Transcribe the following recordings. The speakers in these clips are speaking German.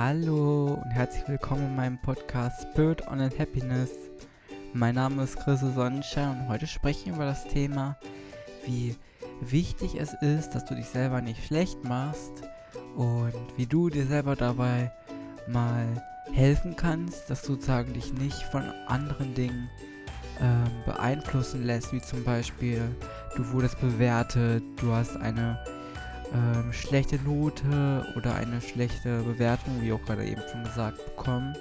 Hallo und herzlich willkommen in meinem Podcast Bird on Happiness. Mein Name ist Chris Sonnenschein und heute sprechen wir über das Thema, wie wichtig es ist, dass du dich selber nicht schlecht machst und wie du dir selber dabei mal helfen kannst, dass du sozusagen dich nicht von anderen Dingen beeinflussen lässt, wie zum Beispiel, du wurdest bewertet, du hast eine schlechte Note oder eine schlechte Bewertung, wie auch gerade eben schon gesagt, bekommen.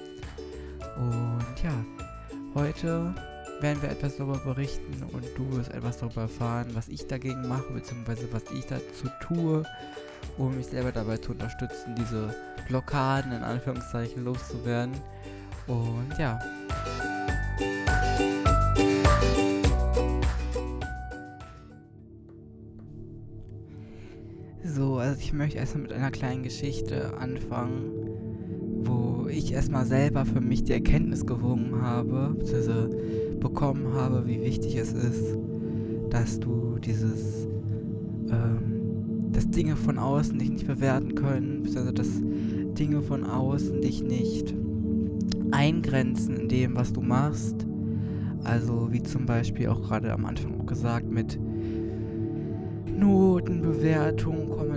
Und ja, heute werden wir etwas darüber berichten und du wirst etwas darüber erfahren, was ich dagegen mache, beziehungsweise was ich dazu tue, um mich selber dabei zu unterstützen, diese Blockaden in Anführungszeichen loszuwerden. Und ja. So, also ich möchte erstmal mit einer kleinen Geschichte anfangen, wo ich erstmal selber für mich die Erkenntnis gewonnen habe, beziehungsweise bekommen habe, wie wichtig es ist, dass du dieses, dass Dinge von außen dich nicht bewerten können, beziehungsweise dass Dinge von außen dich nicht eingrenzen in dem, was du machst. Also wie zum Beispiel auch gerade am Anfang gesagt mit Noten, Bewertungen, Kommentare,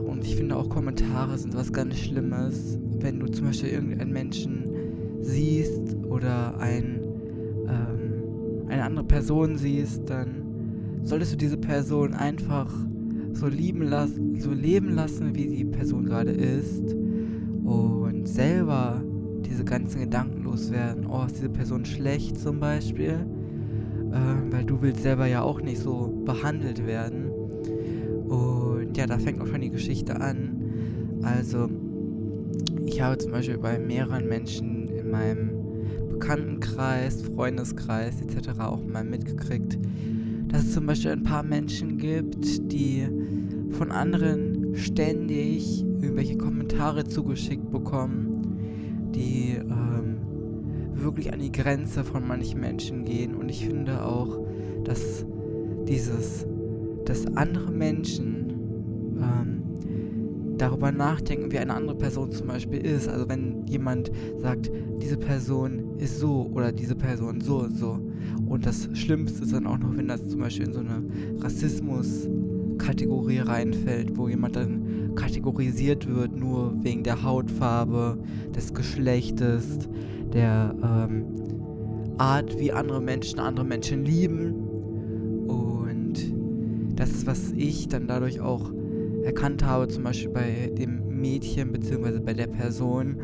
und ich finde auch Kommentare sind was ganz Schlimmes. Wenn du zum Beispiel irgendeinen Menschen siehst oder eine andere Person siehst, dann solltest du diese Person einfach so leben lassen, wie die Person gerade ist, und selber diese ganzen Gedanken loswerden. Oh, ist diese Person schlecht zum Beispiel? Weil du willst selber ja auch nicht so behandelt werden. Und ja, da fängt auch schon die Geschichte an. Also, ich habe zum Beispiel bei mehreren Menschen in meinem Bekanntenkreis, Freundeskreis etc. auch mal mitgekriegt, dass es zum Beispiel ein paar Menschen gibt, die von anderen ständig irgendwelche Kommentare zugeschickt bekommen, die wirklich an die Grenze von manchen Menschen gehen. Und ich finde auch, dass dass andere Menschen darüber nachdenken, wie eine andere Person zum Beispiel ist. Also wenn jemand sagt, diese Person ist so oder diese Person so und so. Und das Schlimmste ist dann auch noch, wenn das zum Beispiel in so eine Rassismus-Kategorie reinfällt, wo jemand dann kategorisiert wird, nur wegen der Hautfarbe, des Geschlechtes, der Art, wie andere Menschen lieben. Das ist, was ich dann dadurch auch erkannt habe, zum Beispiel bei dem Mädchen bzw. bei der Person,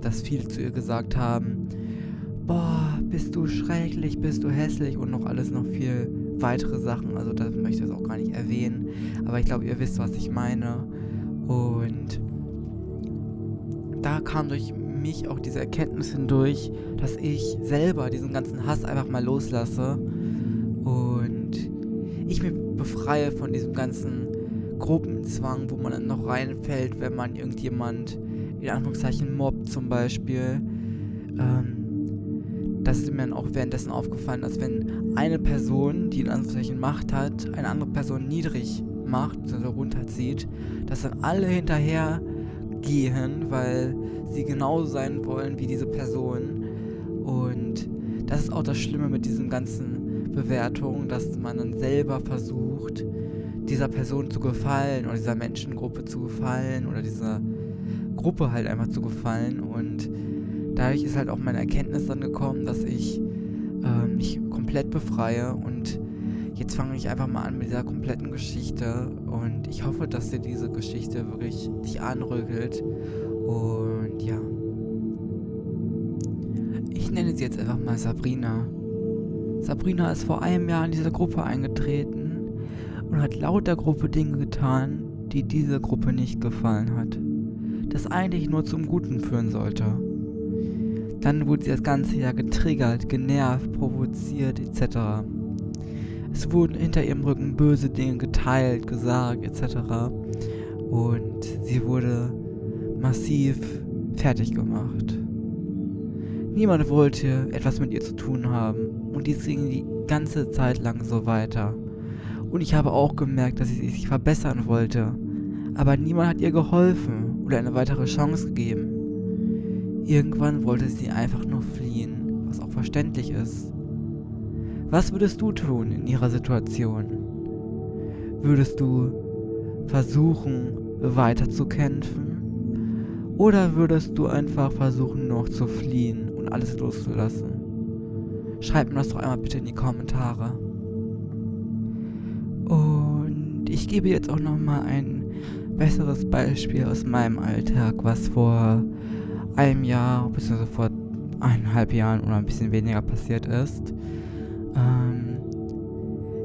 dass viele zu ihr gesagt haben, boah, bist du schrecklich, bist du hässlich und noch viel weitere Sachen. Also das möchte ich auch gar nicht erwähnen, aber ich glaube, ihr wisst, was ich meine. Und da kam durch mich auch diese Erkenntnis hindurch, dass ich selber diesen ganzen Hass einfach mal loslasse und ich mich befreie von diesem ganzen Gruppenzwang, wo man dann noch reinfällt, wenn man irgendjemand in Anführungszeichen mobbt zum Beispiel. Das ist mir dann auch währenddessen aufgefallen, dass wenn eine Person, die in Anführungszeichen Macht hat, eine andere Person niedrig macht, also runterzieht, dass dann alle hinterher gehen, weil sie genauso sein wollen wie diese Person. Und das ist auch das Schlimme mit diesem ganzen Bewertung, dass man dann selber versucht, dieser Person zu gefallen oder dieser Menschengruppe zu gefallen oder dieser Gruppe halt einfach zu gefallen. Und dadurch ist halt auch meine Erkenntnis dann gekommen, dass ich mich komplett befreie, und jetzt fange ich einfach mal an mit dieser kompletten Geschichte und ich hoffe, dass dir diese Geschichte wirklich dich anrüttelt. Und ja, ich nenne sie jetzt einfach mal Sabrina. Sabrina ist vor einem Jahr in diese Gruppe eingetreten und hat laut der Gruppe Dinge getan, die dieser Gruppe nicht gefallen hat, das eigentlich nur zum Guten führen sollte. Dann wurde sie das ganze Jahr getriggert, genervt, provoziert etc. Es wurden hinter ihrem Rücken böse Dinge geteilt, gesagt etc. Und sie wurde massiv fertig gemacht. Niemand wollte etwas mit ihr zu tun haben. Und dies ging die ganze Zeit lang so weiter. Und ich habe auch gemerkt, dass sie sich verbessern wollte. Aber niemand hat ihr geholfen oder eine weitere Chance gegeben. Irgendwann wollte sie einfach nur fliehen, was auch verständlich ist. Was würdest du tun in ihrer Situation? Würdest du versuchen, weiter zu kämpfen? Oder würdest du einfach versuchen, noch zu fliehen und alles loszulassen? Schreib mir das doch einmal bitte in die Kommentare. Und ich gebe jetzt auch nochmal ein besseres Beispiel aus meinem Alltag, was vor einem Jahr, bzw. vor 1,5 Jahren oder ein bisschen weniger passiert ist.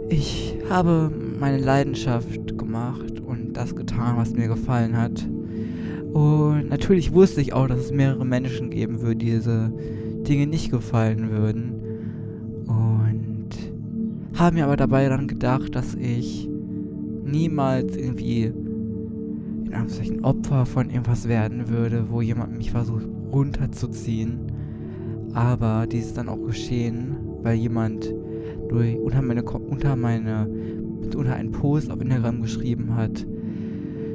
Ich habe meine Leidenschaft gemacht und das getan, was mir gefallen hat. Und natürlich wusste ich auch, dass es mehrere Menschen geben würde, die diese Dinge nicht gefallen würden. Und habe mir aber dabei dann gedacht, dass ich niemals irgendwie in Anführungszeichen Opfer von irgendwas werden würde, wo jemand mich versucht runterzuziehen. Aber dies ist dann auch geschehen, weil jemand unter einen Post auf Instagram geschrieben hat: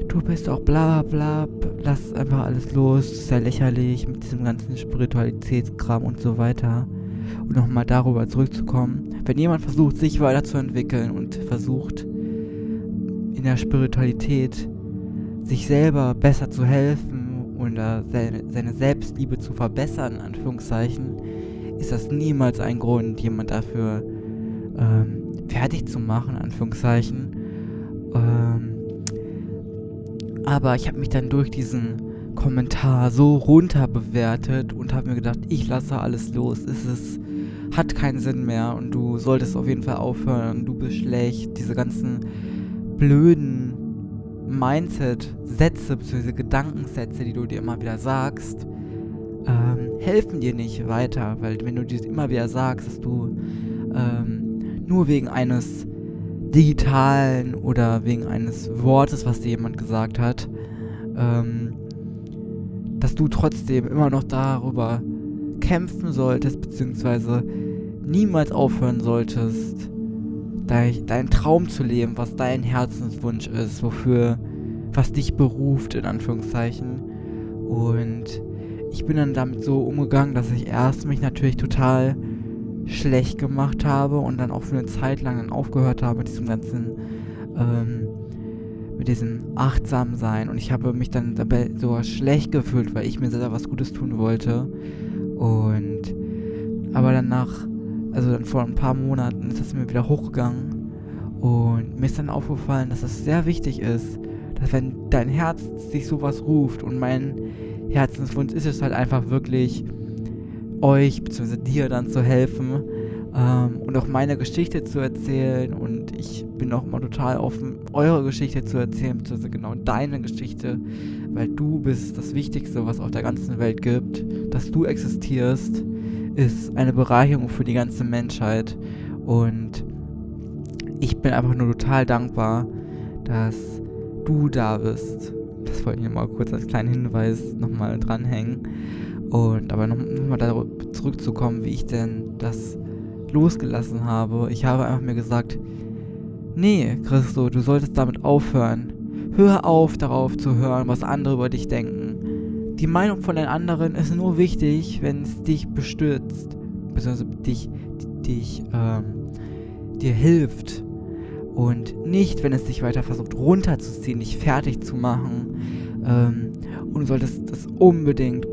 Du bist auch bla bla bla, lass einfach alles los, ist ja lächerlich mit diesem ganzen Spiritualitätskram und so weiter. Und nochmal darüber zurückzukommen, wenn jemand versucht, sich weiterzuentwickeln und versucht, in der Spiritualität sich selber besser zu helfen und seine Selbstliebe zu verbessern, in Anführungszeichen, ist das niemals ein Grund, jemand dafür fertig zu machen, in Anführungszeichen. Aber ich habe mich dann durch diesen Kommentar so runterbewertet und habe mir gedacht, ich lasse alles los, hat keinen Sinn mehr und du solltest auf jeden Fall aufhören, du bist schlecht, diese ganzen blöden Mindset-Sätze bzw. Gedankensätze, die du dir immer wieder sagst, helfen dir nicht weiter, weil wenn du dir immer wieder sagst, dass du nur wegen eines digitalen oder wegen eines Wortes, was dir jemand gesagt hat, dass du trotzdem immer noch darüber kämpfen solltest, beziehungsweise niemals aufhören solltest, deinen Traum zu leben, was dein Herzenswunsch ist, was dich beruft, in Anführungszeichen. Und ich bin dann damit so umgegangen, dass ich erst mich natürlich total schlecht gemacht habe und dann auch für eine Zeit lang dann aufgehört habe mit diesem ganzen, mit diesem achtsamen Sein, und ich habe mich dann dabei sogar schlecht gefühlt, weil ich mir selber was Gutes tun wollte. Aber dann vor ein paar Monaten ist das mir wieder hochgegangen und mir ist dann aufgefallen, dass es sehr wichtig ist, dass wenn dein Herz sich sowas ruft, und mein Herzenswunsch ist es halt einfach wirklich, euch bzw. dir dann zu helfen und auch meine Geschichte zu erzählen, und ich bin auch immer total offen, eure Geschichte zu erzählen, bzw. genau deine Geschichte, weil du bist das Wichtigste, was auf der ganzen Welt gibt. Dass du existierst, ist eine Bereicherung für die ganze Menschheit, und ich bin einfach nur total dankbar, dass du da bist. Das wollte ich mal kurz als kleinen Hinweis nochmal dranhängen. Und aber nochmal darauf zurückzukommen, wie ich denn das losgelassen habe. Ich habe einfach mir gesagt, nee, Christo, du solltest damit aufhören. Hör auf, darauf zu hören, was andere über dich denken. Die Meinung von den anderen ist nur wichtig, wenn es dich bestürzt, beziehungsweise dir hilft. Und nicht, wenn es dich weiter versucht runterzuziehen, dich fertig zu machen. Und du solltest das unbedingt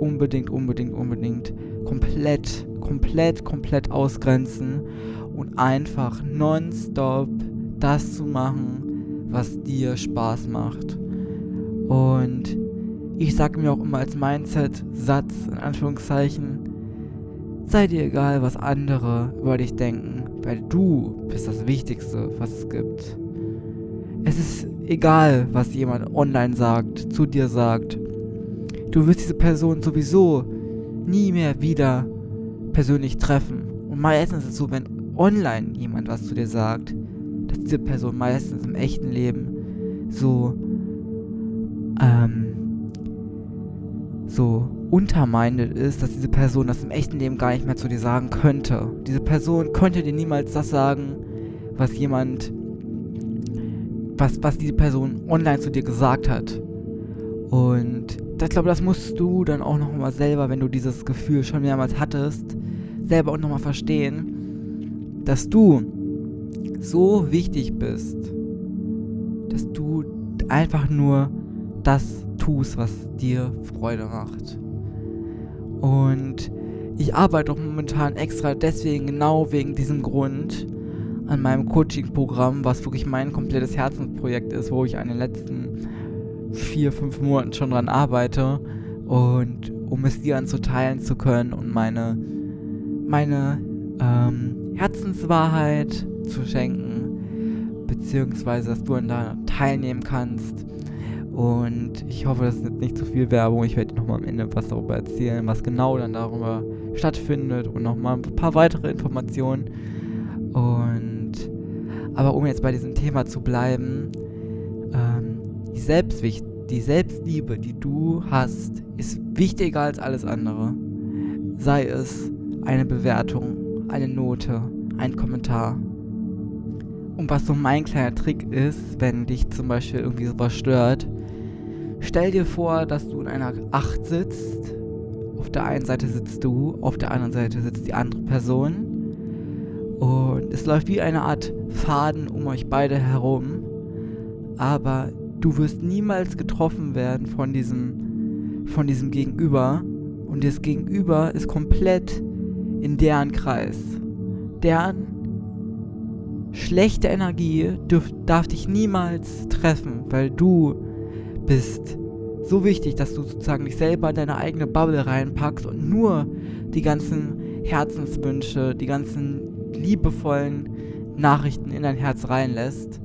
komplett ausgrenzen und einfach nonstop das zu machen, was dir Spaß macht. Und ich sage mir auch immer als Mindset-Satz, in Anführungszeichen, sei dir egal, was andere über dich denken, weil du bist das Wichtigste, was es gibt. Es ist egal, was jemand online sagt, zu dir sagt. Du wirst diese Person sowieso nie mehr wieder persönlich treffen. Und meistens ist es so, wenn online jemand was zu dir sagt, dass diese Person meistens im echten Leben so untermindet ist, dass diese Person das im echten Leben gar nicht mehr zu dir sagen könnte. Diese Person könnte dir niemals das sagen, was diese Person online zu dir gesagt hat. Und Ich glaube, das musst du dann auch nochmal selber, wenn du dieses Gefühl schon mehrmals hattest, selber auch nochmal verstehen, dass du so wichtig bist, dass du einfach nur das tust, was dir Freude macht. Und ich arbeite auch momentan extra deswegen, genau wegen diesem Grund, an meinem Coaching-Programm, was wirklich mein komplettes Herzensprojekt ist, wo ich in den letzten 4-5 Monaten schon dran arbeite, und um es dir anzuteilen zu können und meine Herzenswahrheit zu schenken, beziehungsweise dass du daran teilnehmen kannst. Und ich hoffe, das ist jetzt nicht zu viel Werbung. Ich werde dir nochmal am Ende was darüber erzählen, was genau dann darüber stattfindet, und nochmal ein paar weitere Informationen. Aber um jetzt bei diesem Thema zu bleiben, die Selbstliebe, die du hast, ist wichtiger als alles andere. Sei es eine Bewertung, eine Note, ein Kommentar. Und was so mein kleiner Trick ist, wenn dich zum Beispiel irgendwie sowas stört: Stell dir vor, dass du in einer 8 sitzt. Auf der einen Seite sitzt du, auf der anderen Seite sitzt die andere Person. Und es läuft wie eine Art Faden um euch beide herum. Aber du wirst niemals getroffen werden von diesem Gegenüber, und das Gegenüber ist komplett in deren Kreis. Deren schlechte Energie darf dich niemals treffen, weil du bist so wichtig, dass du sozusagen dich selber in deine eigene Bubble reinpackst und nur die ganzen Herzenswünsche, die ganzen liebevollen Nachrichten in dein Herz reinlässt,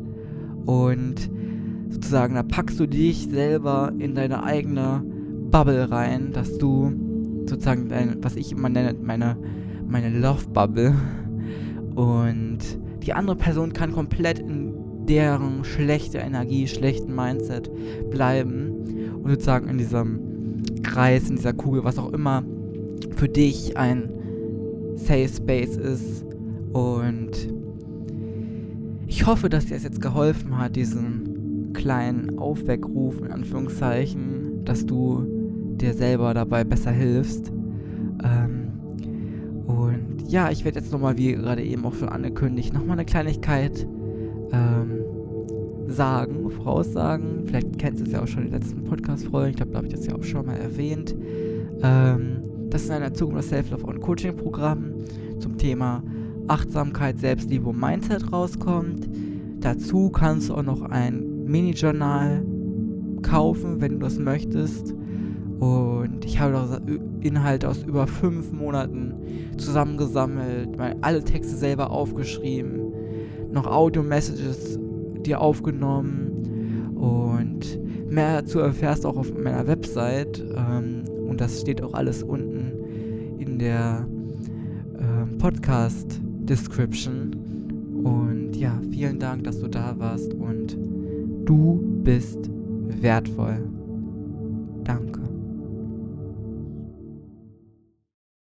und sozusagen, da packst du dich selber in deine eigene Bubble rein, dass du sozusagen was ich immer nenne, meine Love-Bubble. Und die andere Person kann komplett in deren schlechte Energie, schlechten Mindset bleiben und sozusagen in diesem Kreis, in dieser Kugel, was auch immer für dich ein Safe Space ist. Und ich hoffe, dass dir das jetzt geholfen hat, diesen kleinen Aufweckruf, in Anführungszeichen, dass du dir selber dabei besser hilfst. Und ja, ich werde jetzt nochmal, wie gerade eben auch schon angekündigt, nochmal eine Kleinigkeit voraussagen. Vielleicht kennst du es ja auch schon in den letzten Podcast-Folgen. Ich glaube, da habe ich das ja auch schon mal erwähnt. Das ist eine Zukunft des Self-Love-On-Coaching-Programm zum Thema Achtsamkeit, Selbstliebe und Mindset rauskommt. Dazu kannst du auch noch ein Mini-Journal kaufen, wenn du das möchtest. Und ich habe Inhalte aus über 5 Monaten zusammengesammelt, alle Texte selber aufgeschrieben, noch Audio-Messages dir aufgenommen, und mehr dazu erfährst du auch auf meiner Website. Und das steht auch alles unten in der Podcast-Description. Und ja, vielen Dank, dass du da warst, und du bist wertvoll. Danke.